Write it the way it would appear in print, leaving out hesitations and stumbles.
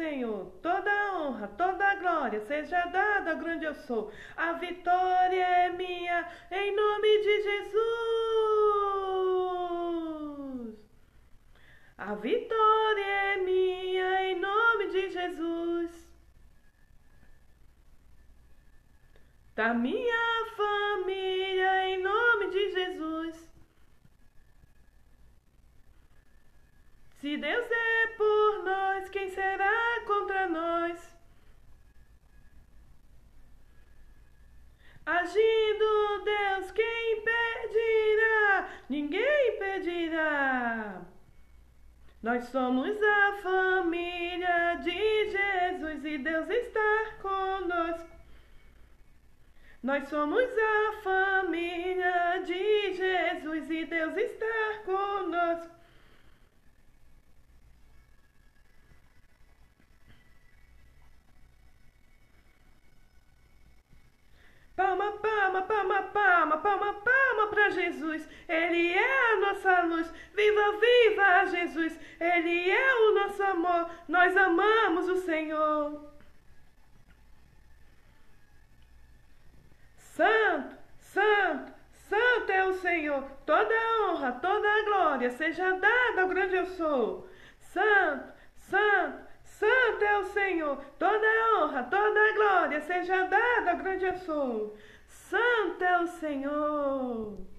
Senhor. Toda a honra, toda a glória seja dada ao grande eu sou. A vitória é minha, em nome de Jesus. A vitória é minha, em nome de Jesus. Da minha família, em nome de Jesus. Se Deus é por nós, quem será contra nós? Agindo Deus, quem impedirá? Ninguém impedirá. Nós somos a família de Jesus e Deus está conosco. Nós somos a família de Jesus e Deus está conosco. Palma, palma, palma, palma, palma, palma para Jesus. Ele é a nossa luz. Viva, viva Jesus. Ele é o nosso amor. Nós amamos o Senhor. Santo, santo, santo é o Senhor. Toda a honra, toda a glória seja dada ao grande eu sou. Santo, santo, santo é o Senhor, toda a honra, toda a glória seja dada ao grande eu sou. Santo é o Senhor.